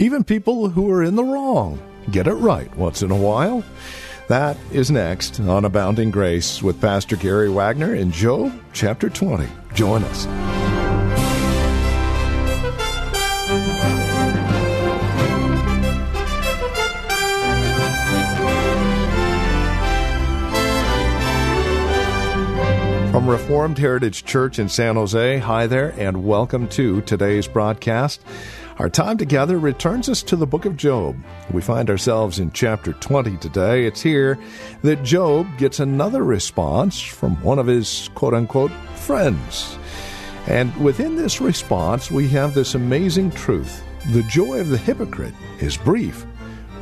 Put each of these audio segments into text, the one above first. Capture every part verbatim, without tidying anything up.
Even people who are in the wrong get it right once in a while. That is next on Abounding Grace with Pastor Gary Wagner in Job chapter twenty. Join us. From Reformed Heritage Church in San Jose, hi there, and welcome to today's broadcast. Our time together returns us to the book of Job. We find ourselves in chapter twenty today. It's here that Job gets another response from one of his quote-unquote friends. And within this response, we have this amazing truth. The joy of the hypocrite is brief.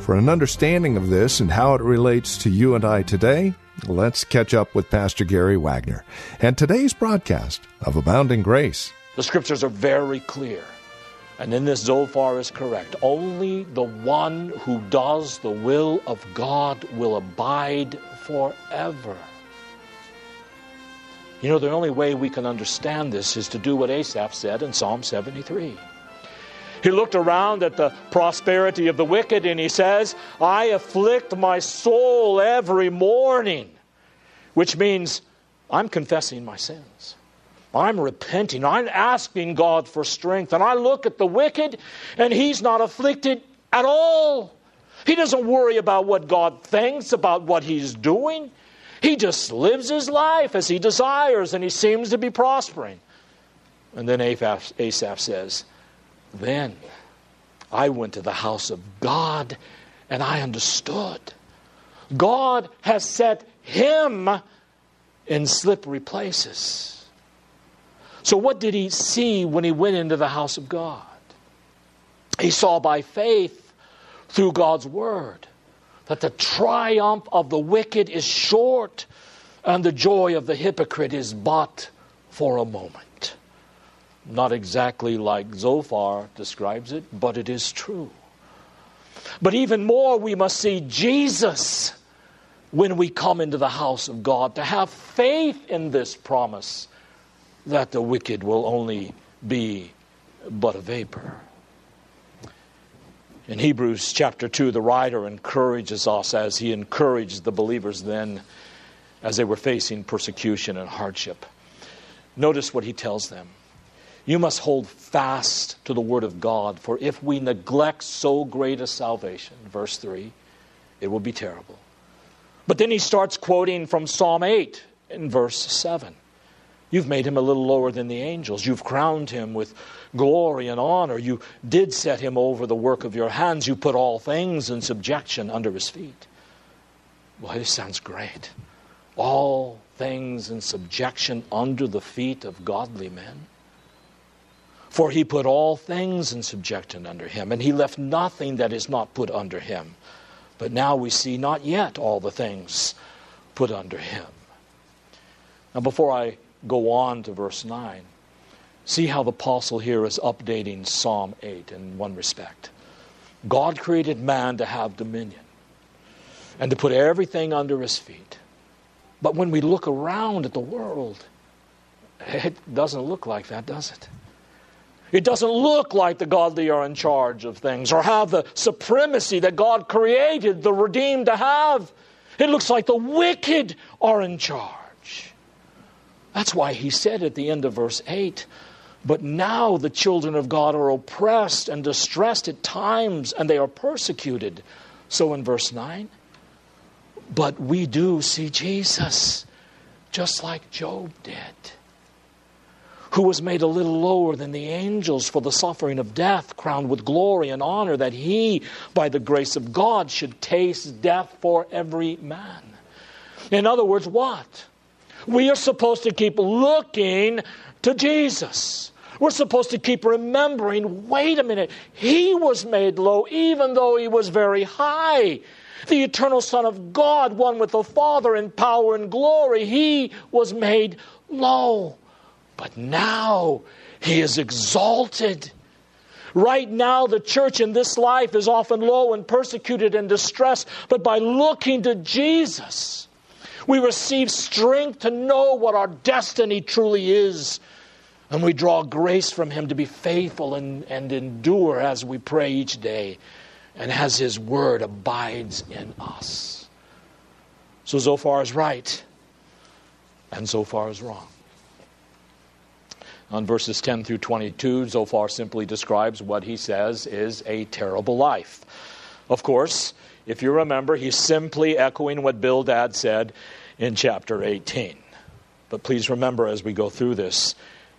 For an understanding of this and how it relates to you and I today, let's catch up with Pastor Gary Wagner and today's broadcast of Abounding Grace. The scriptures are very clear. And in this, Zophar is correct. Only the one who does the will of God will abide forever. You know, the only way we can understand this is to do what Asaph said in Psalm seventy-three. He looked around at the prosperity of the wicked and he says, I afflict my soul every morning, which means I'm confessing my sins. I'm repenting. I'm asking God for strength. And I look at the wicked, and he's not afflicted at all. He doesn't worry about what God thinks, about what he's doing. He just lives his life as he desires, and he seems to be prospering. And then Asaph, Asaph says, then I went to the house of God, and I understood. God has set him in slippery places. So what did he see when he went into the house of God? He saw by faith through God's word that the triumph of the wicked is short and the joy of the hypocrite is but for a moment. Not exactly like Zophar describes it, but it is true. But even more, we must see Jesus when we come into the house of God, to have faith in this promise that the wicked will only be but a vapor. In Hebrews chapter two, the writer encourages us as he encouraged the believers then as they were facing persecution and hardship. Notice what he tells them. You must hold fast to the word of God, for if we neglect so great a salvation, verse three, it will be terrible. But then he starts quoting from Psalm eight in verse seven. You've made him a little lower than the angels. You've crowned him with glory and honor. You did set him over the work of your hands. You put all things in subjection under his feet. Well, this sounds great. All things in subjection under the feet of godly men. For he put all things in subjection under him, and he left nothing that is not put under him. But now we see not yet all the things put under him. Now, before I go on to verse nine. See how the apostle here is updating Psalm eight in one respect. God created man to have dominion and to put everything under his feet. But when we look around at the world, it doesn't look like that, does it? It doesn't look like the godly are in charge of things or have the supremacy that God created the redeemed to have. It looks like the wicked are in charge. That's why he said at the end of verse eight, but now the children of God are oppressed and distressed at times, and they are persecuted. So in verse nine, but we do see Jesus, just like Job did, who was made a little lower than the angels for the suffering of death, crowned with glory and honor, that he, by the grace of God, should taste death for every man. In other words, what? We are supposed to keep looking to Jesus. We're supposed to keep remembering, wait a minute, he was made low even though he was very high. The eternal Son of God, one with the Father in power and glory, he was made low. But now he is exalted. Right now, the church in this life is often low and persecuted and distressed, but by looking to Jesus, we receive strength to know what our destiny truly is. And we draw grace from him to be faithful and, and endure as we pray each day and as his word abides in us. So Zophar is right and Zophar is wrong. On verses ten through twenty-two, Zophar simply describes what he says is a terrible life. Of course, if you remember, he's simply echoing what Bildad said in chapter eighteen. But please remember as we go through this,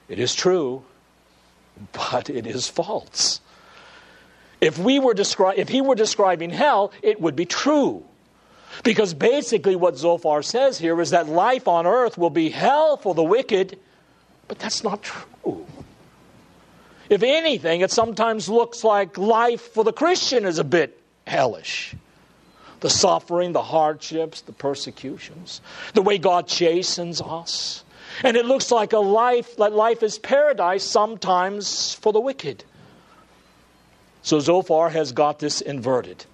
it is true, but it is false. If we were descri- if he were describing hell, it would be true. Because basically what Zophar says here is that life on earth will be hell for the wicked, but that's not true. If anything, it sometimes looks like life for the Christian is a bit hellish. The suffering, the hardships, the persecutions, the way God chastens us. And it looks like a life, that life is paradise sometimes for the wicked. So Zophar has got this inverted,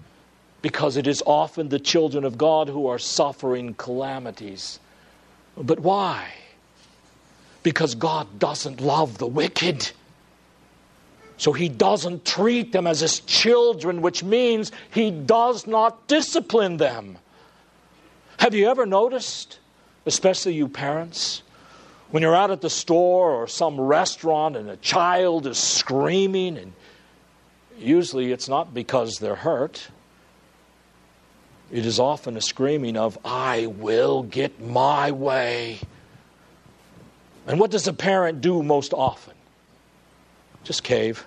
because it is often the children of God who are suffering calamities. But why? Because God doesn't love the wicked. So he doesn't treat them as his children, which means he does not discipline them. Have you ever noticed, especially you parents, when you're out at the store or some restaurant and a child is screaming, and usually it's not because they're hurt. It is often a screaming of, I will get my way. And what does a parent do most often? Just cave.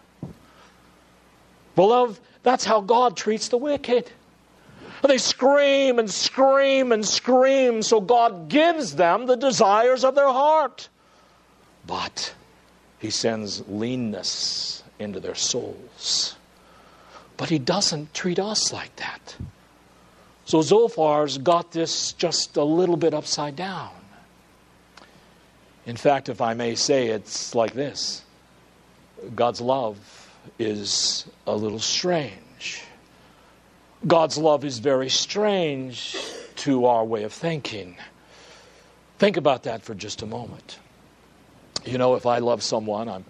Beloved, that's how God treats the wicked. They scream and scream and scream, so God gives them the desires of their heart. But he sends leanness into their souls. But he doesn't treat us like that. So Zophar's got this just a little bit upside down. In fact, if I may say, it's like this. God's love is a little strange. God's love is very strange to our way of thinking. Think about that for just a moment. You know, if I love someone, I'm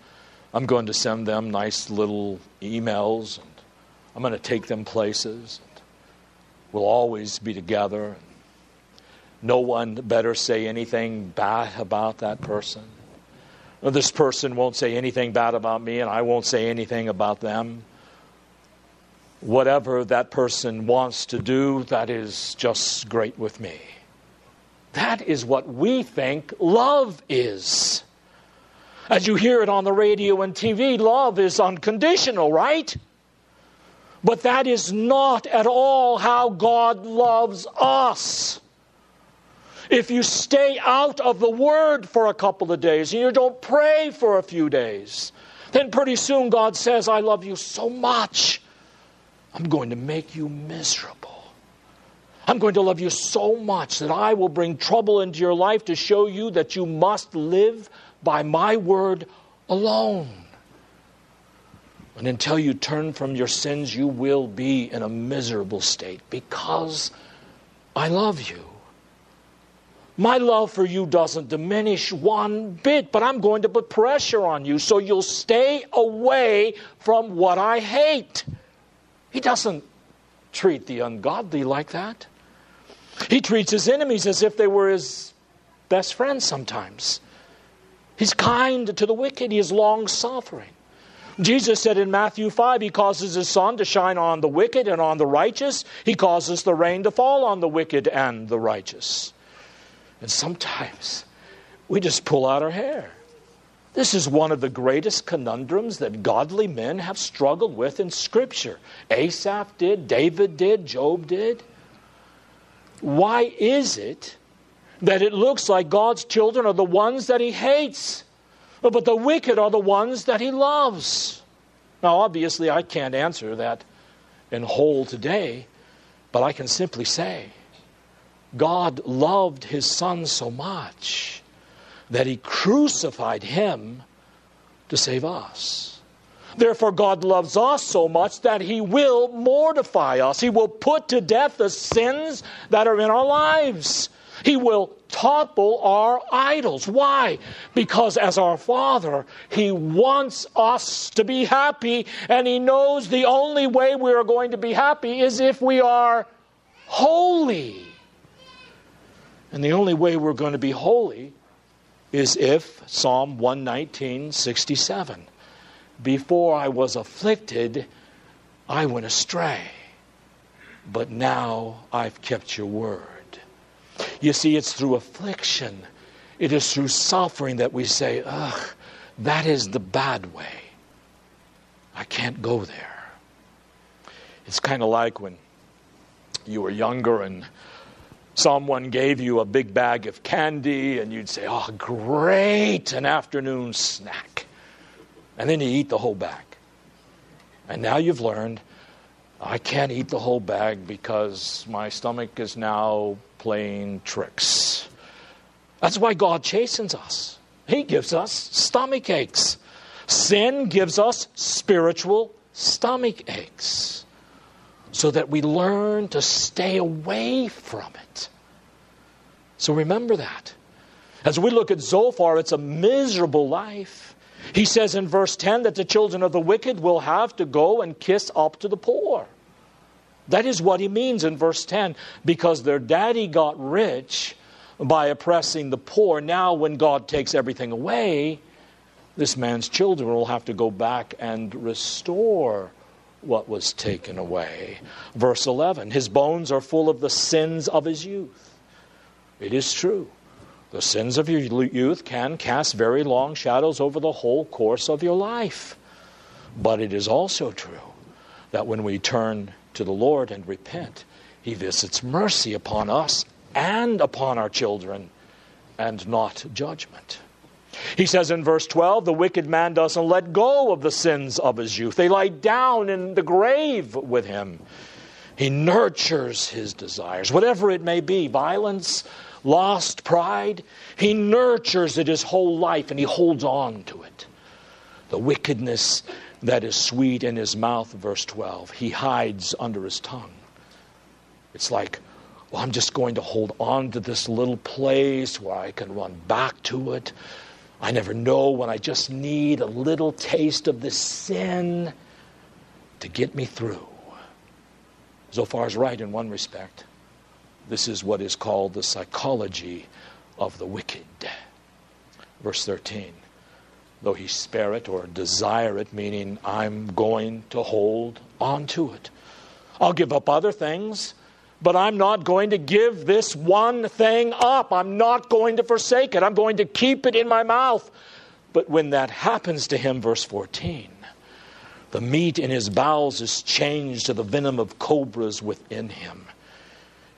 I'm going to send them nice little emails, and I'm going to take them places. And we'll always be together. And no one better say anything bad about that person. Or this person won't say anything bad about me, and I won't say anything about them. Whatever that person wants to do, that is just great with me. That is what we think love is. As you hear it on the radio and T V, love is unconditional, right? But that is not at all how God loves us. If you stay out of the Word for a couple of days and you don't pray for a few days, then pretty soon God says, I love you so much, I'm going to make you miserable. I'm going to love you so much that I will bring trouble into your life to show you that you must live by my word alone. And until you turn from your sins, you will be in a miserable state because I love you. My love for you doesn't diminish one bit, but I'm going to put pressure on you so you'll stay away from what I hate. He doesn't treat the ungodly like that. He treats his enemies as if they were his best friends sometimes. He's kind to the wicked. He is long-suffering. Jesus said in Matthew five, he causes his sun to shine on the wicked and on the righteous. He causes the rain to fall on the wicked and the righteous. And sometimes we just pull out our hair. This is one of the greatest conundrums that godly men have struggled with in Scripture. Asaph did, David did, Job did. Why is it that it looks like God's children are the ones that he hates? But the wicked are the ones that he loves. Now, obviously, I can't answer that in whole today, but I can simply say, God loved his son so much that he crucified him to save us. Therefore, God loves us so much that he will mortify us. He will put to death the sins that are in our lives. He will topple our idols. Why? Because as our Father, he wants us to be happy, and he knows the only way we are going to be happy is if we are holy. And the only way we're going to be holy is if, Psalm one nineteen, sixty-seven, before I was afflicted, I went astray, but now I've kept your word. You see, it's through affliction. It is through suffering that we say, ugh, that is the bad way. I can't go there. It's kind of like when you were younger and someone gave you a big bag of candy and you'd say, oh, great, an afternoon snack. And then you eat the whole bag. And now you've learned, I can't eat the whole bag because my stomach is now playing tricks. That's why God chastens us. He gives us stomach aches. Sin gives us spiritual stomach aches so that we learn to stay away from it. So remember that. As we look at Zophar, it's a miserable life. He says in verse ten that the children of the wicked will have to go and kiss up to the poor. That is what he means in verse ten, because their daddy got rich by oppressing the poor. Now when God takes everything away, this man's children will have to go back and restore what was taken away. Verse eleven, his bones are full of the sins of his youth. It is true. The sins of your youth can cast very long shadows over the whole course of your life. But it is also true that when we turn to the Lord and repent, he visits mercy upon us and upon our children, and not judgment. He says in verse twelve, the wicked man doesn't let go of the sins of his youth. They lie down in the grave with him. He nurtures his desires, whatever it may be, violence, lost pride. He nurtures it his whole life, and he holds on to it. The wickedness that is sweet in his mouth, verse twelve, he hides under his tongue. It's like, well, I'm just going to hold on to this little place where I can run back to it. I never know when I just need a little taste of this sin to get me through. Zophar's right in one respect. This is what is called the psychology of the wicked. Verse thirteen, though he spare it or desire it, meaning I'm going to hold on to it. I'll give up other things, but I'm not going to give this one thing up. I'm not going to forsake it. I'm going to keep it in my mouth. But when that happens to him, verse fourteen, the meat in his bowels is changed to the venom of cobras within him.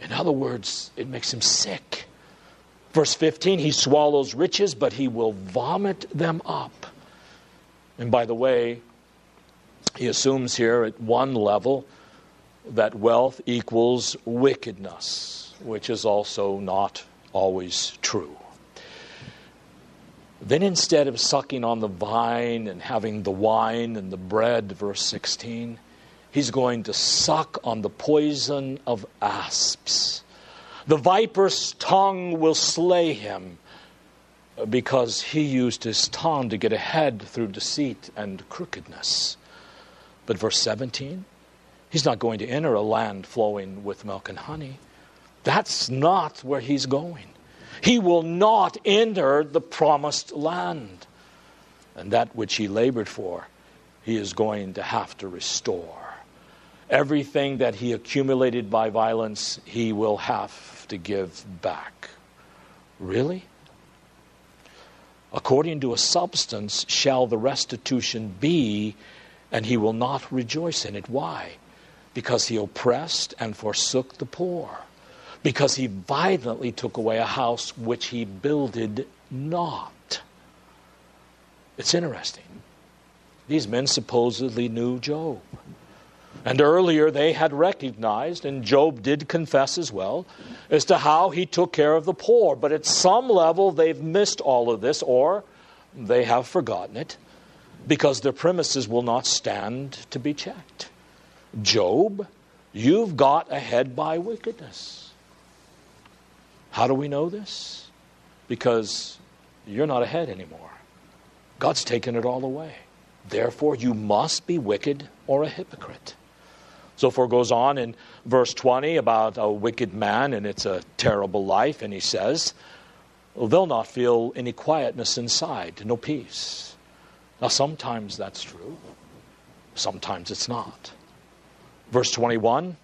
In other words, it makes him sick. Verse fifteen, he swallows riches, but he will vomit them up. And by the way, he assumes here at one level that wealth equals wickedness, which is also not always true. Then instead of sucking on the vine and having the wine and the bread, verse sixteen, he's going to suck on the poison of asps. The viper's tongue will slay him, because he used his tongue to get ahead through deceit and crookedness. But verse seventeen, he's not going to enter a land flowing with milk and honey. That's not where he's going. He will not enter the promised land. And that which he labored for, he is going to have to restore. Everything that he accumulated by violence, he will have to give back. Really? According to a substance shall the restitution be, and he will not rejoice in it. Why? Because he oppressed and forsook the poor. Because he violently took away a house which he builded not. It's interesting. These men supposedly knew Job. And earlier they had recognized, and Job did confess as well, as to how he took care of the poor. But at some level they've missed all of this, or they have forgotten it, because their premises will not stand to be checked. Job, you've got ahead by wickedness. How do we know this? Because you're not ahead anymore. God's taken it all away. Therefore, you must be wicked or a hypocrite. Zophar goes on in verse twenty about a wicked man, and it's a terrible life, and he says, well, they'll not feel any quietness inside, no peace. Now, sometimes that's true. Sometimes it's not. Verse twenty-one,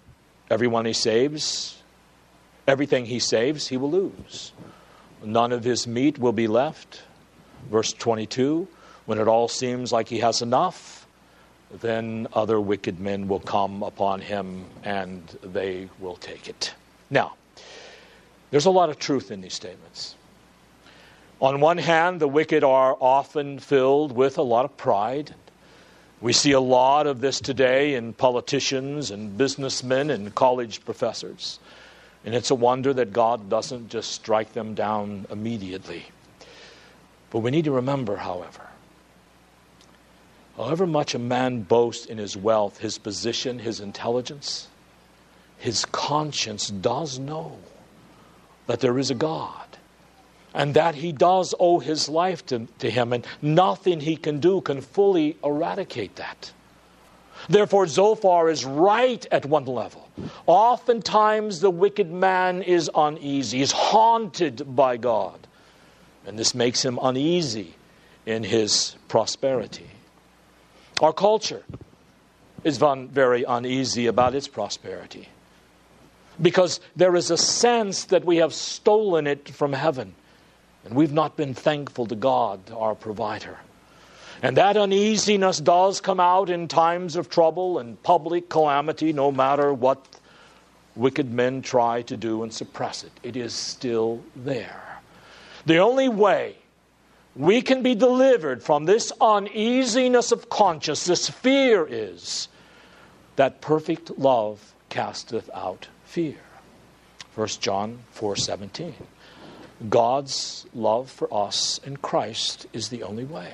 everyone he saves, everything he saves, he will lose. None of his meat will be left. Verse twenty-two, when it all seems like he has enough, then other wicked men will come upon him and they will take it. Now, there's a lot of truth in these statements. On one hand, the wicked are often filled with a lot of pride. We see a lot of this today in politicians and businessmen and college professors. And it's a wonder that God doesn't just strike them down immediately. But we need to remember, however, however much a man boasts in his wealth, his position, his intelligence, his conscience does know that there is a God, and that he does owe his life to, to him, and nothing he can do can fully eradicate that. Therefore, Zophar is right at one level. Oftentimes, the wicked man is uneasy. He's haunted by God. And this makes him uneasy in his prosperity. Our culture is very uneasy about its prosperity, because there is a sense that we have stolen it from heaven. And we've not been thankful to God, our provider. And that uneasiness does come out in times of trouble and public calamity, no matter what wicked men try to do and suppress it. It is still there. The only way we can be delivered from this uneasiness of conscience, this fear, is that perfect love casteth out fear. First John four seventeen. God's love for us in Christ is the only way.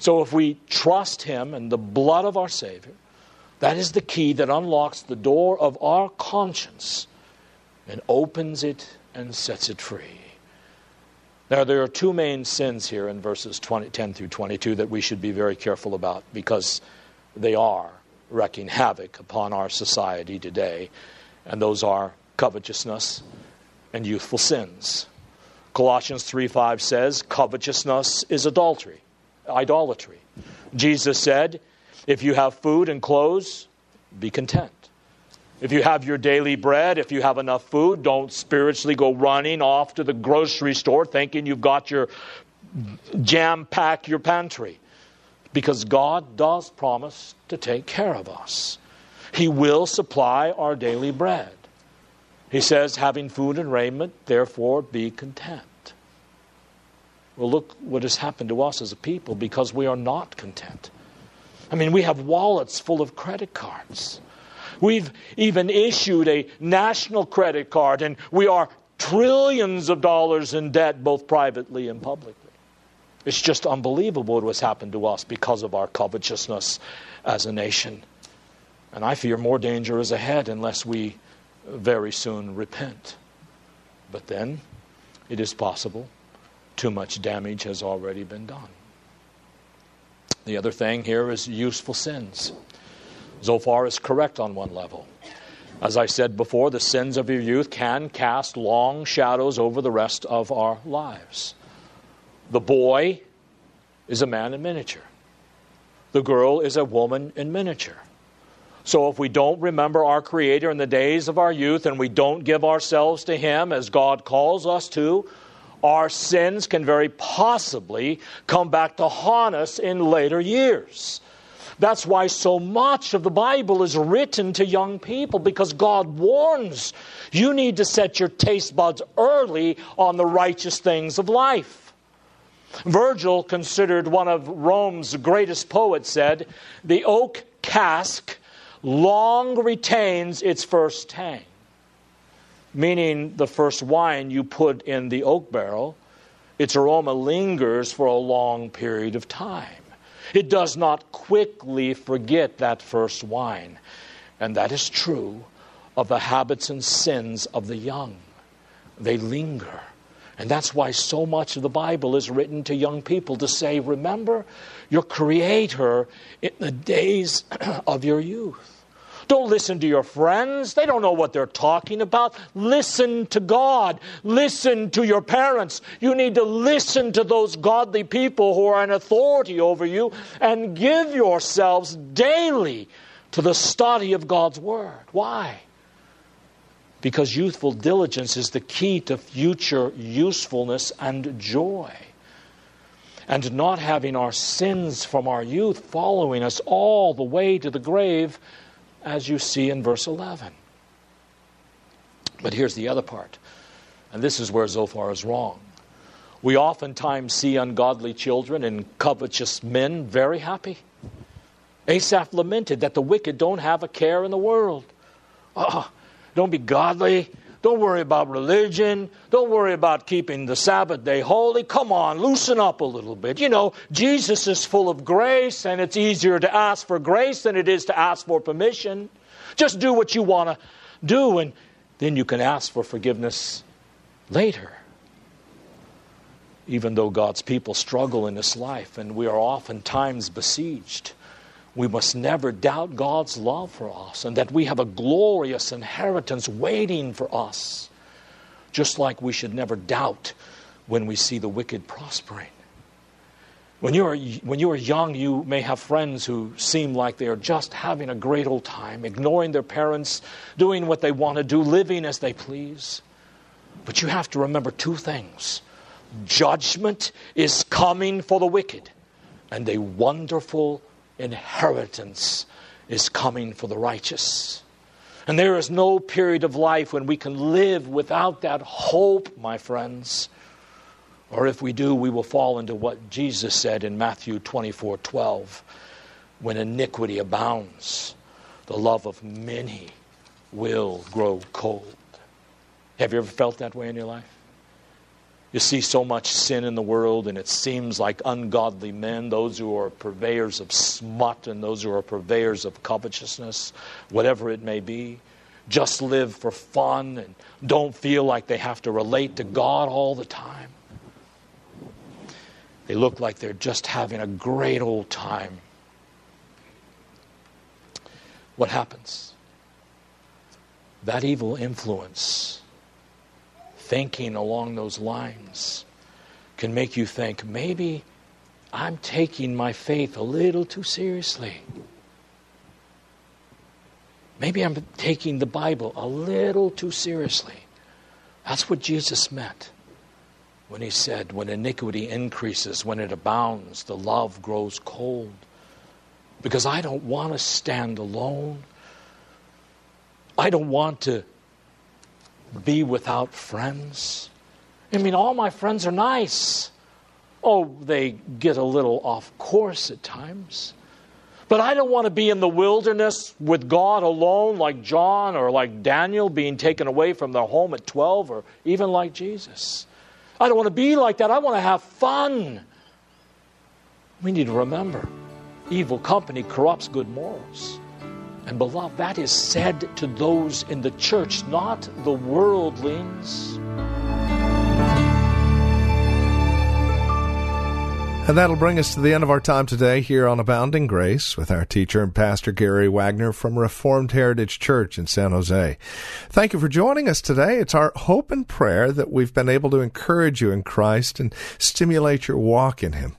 So if we trust Him and the blood of our Savior, that is the key that unlocks the door of our conscience and opens it and sets it free. Now, there are two main sins here in verses ten through twenty-two that we should be very careful about, because they are wreaking havoc upon our society today, and those are covetousness and youthful sins. Colossians three five says, covetousness is adultery, idolatry. Jesus said, if you have food and clothes, be content. If you have your daily bread, if you have enough food, don't spiritually go running off to the grocery store thinking you've got your jam-pack, your pantry. Because God does promise to take care of us. He will supply our daily bread. He says, having food and raiment, therefore be content. Well, look what has happened to us as a people, because we are not content. I mean, we have wallets full of credit cards. We've even issued a national credit card, and we are trillions of dollars in debt, both privately and publicly. It's just unbelievable what has happened to us because of our covetousness as a nation. And I fear more danger is ahead unless we very soon repent. But then it is possible too much damage has already been done. The other thing here is useful sins. Zophar is correct on one level. As I said before, the sins of your youth can cast long shadows over the rest of our lives. The boy is a man in miniature. The girl is a woman in miniature. So if we don't remember our Creator in the days of our youth, and we don't give ourselves to Him as God calls us to, our sins can very possibly come back to haunt us in later years. That's why so much of the Bible is written to young people, because God warns you need to set your taste buds early on the righteous things of life. Virgil, considered one of Rome's greatest poets, said, "The oak cask long retains its first tang," meaning the first wine you put in the oak barrel, its aroma lingers for a long period of time. It does not quickly forget that first wine. And that is true of the habits and sins of the young. They linger. And that's why so much of the Bible is written to young people to say, remember your Creator in the days of your youth. Don't listen to your friends. They don't know what they're talking about. Listen to God. Listen to your parents. You need to listen to those godly people who are in authority over you and give yourselves daily to the study of God's Word. Why? Because youthful diligence is the key to future usefulness and joy. And not having our sins from our youth following us all the way to the grave, as you see in verse eleven. But here's the other part, and this is where Zophar is wrong. We oftentimes see ungodly children and covetous men very happy. Asaph lamented that the wicked don't have a care in the world. Oh, don't be godly. Don't worry about religion. Don't worry about keeping the Sabbath day holy. Come on, loosen up a little bit. You know, Jesus is full of grace, and it's easier to ask for grace than it is to ask for permission. Just do what you want to do, and then you can ask for forgiveness later. Even though God's people struggle in this life, and we are oftentimes besieged, we must never doubt God's love for us and that we have a glorious inheritance waiting for us, just like we should never doubt when we see the wicked prospering. When you are, when you are young, you may have friends who seem like they are just having a great old time, ignoring their parents, doing what they want to do, living as they please. But you have to remember two things. Judgment is coming for the wicked, and a wonderful inheritance is coming for the righteous. And there is no period of life when we can live without that hope, my friends. Or if we do, we will fall into what Jesus said in Matthew twenty-four twelve. When iniquity abounds, the love of many will grow cold. Have you ever felt that way in your life? You see so much sin in the world, and it seems like ungodly men, those who are purveyors of smut and those who are purveyors of covetousness, whatever it may be, just live for fun and don't feel like they have to relate to God all the time. They look like they're just having a great old time. What happens? That evil influence, thinking along those lines, can make you think, maybe I'm taking my faith a little too seriously. Maybe I'm taking the Bible a little too seriously. That's what Jesus meant when he said, when iniquity increases, when it abounds, the love grows cold. Because I don't want to stand alone. I don't want to be without friends. I mean, all my friends are nice. Oh, they get a little off course at times. But I don't want to be in the wilderness with God alone like John or like Daniel, being taken away from their home at twelve, or even like Jesus. I don't want to be like that. I want to have fun. We need to remember, evil company corrupts good morals. And beloved, that is said to those in the church, not the worldlings. And that'll bring us to the end of our time today here on Abounding Grace with our teacher and pastor Gary Wagner from Reformed Heritage Church in San Jose. Thank you for joining us today. It's our hope and prayer that we've been able to encourage you in Christ and stimulate your walk in Him.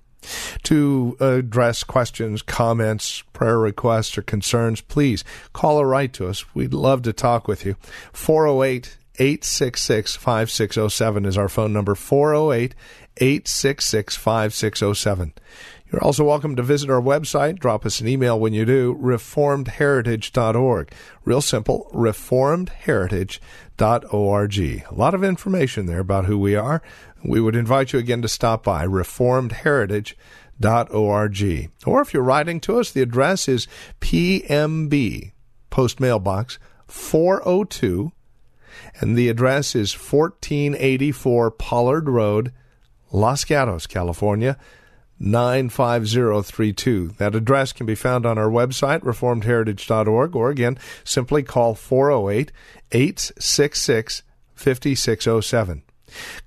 To address questions, comments, prayer requests, or concerns, please call or write to us. We'd love to talk with you. four oh eight, eight six six, five six oh seven is our phone number, four oh eight, eight six six, five six oh seven. You're also welcome to visit our website. Drop us an email when you do, reformed heritage dot org. Real simple, reformed heritage dot org. A lot of information there about who we are. We would invite you again to stop by, reformed heritage dot org. Or if you're writing to us, the address is P M B, Post Mailbox four oh two, and the address is fourteen eighty-four Pollard Road, Los Gatos, California, nine five zero three two. That address can be found on our website, reformed heritage dot org, or again, simply call four oh eight, eight six six, five six oh seven.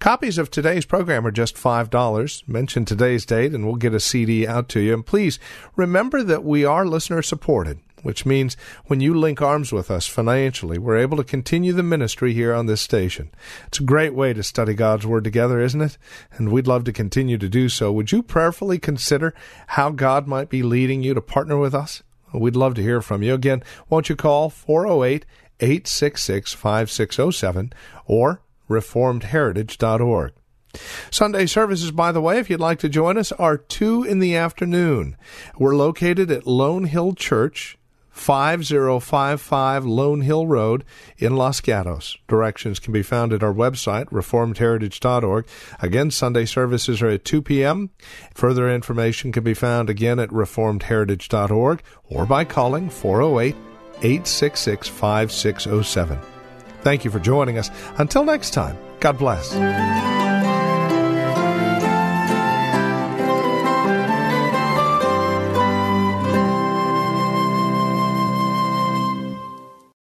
Copies of today's program are just five dollars. Mention today's date and we'll get a C D out to you. And please remember that we are listener-supported, which means when you link arms with us financially, we're able to continue the ministry here on this station. It's a great way to study God's Word together, isn't it? And we'd love to continue to do so. Would you prayerfully consider how God might be leading you to partner with us? We'd love to hear from you. Again, won't you call four oh eight, eight six six, five six oh seven or reformed heritage dot org. Sunday services, by the way, if you'd like to join us, are two in the afternoon. We're located at Lone Hill Church, five oh five five Lone Hill Road in Los Gatos. Directions can be found at our website, reformed heritage dot org. Again, Sunday services are at two p.m. Further information can be found again at reformed heritage dot org or by calling four oh eight, eight six six, five six oh seven. Thank you for joining us. Until next time, God bless.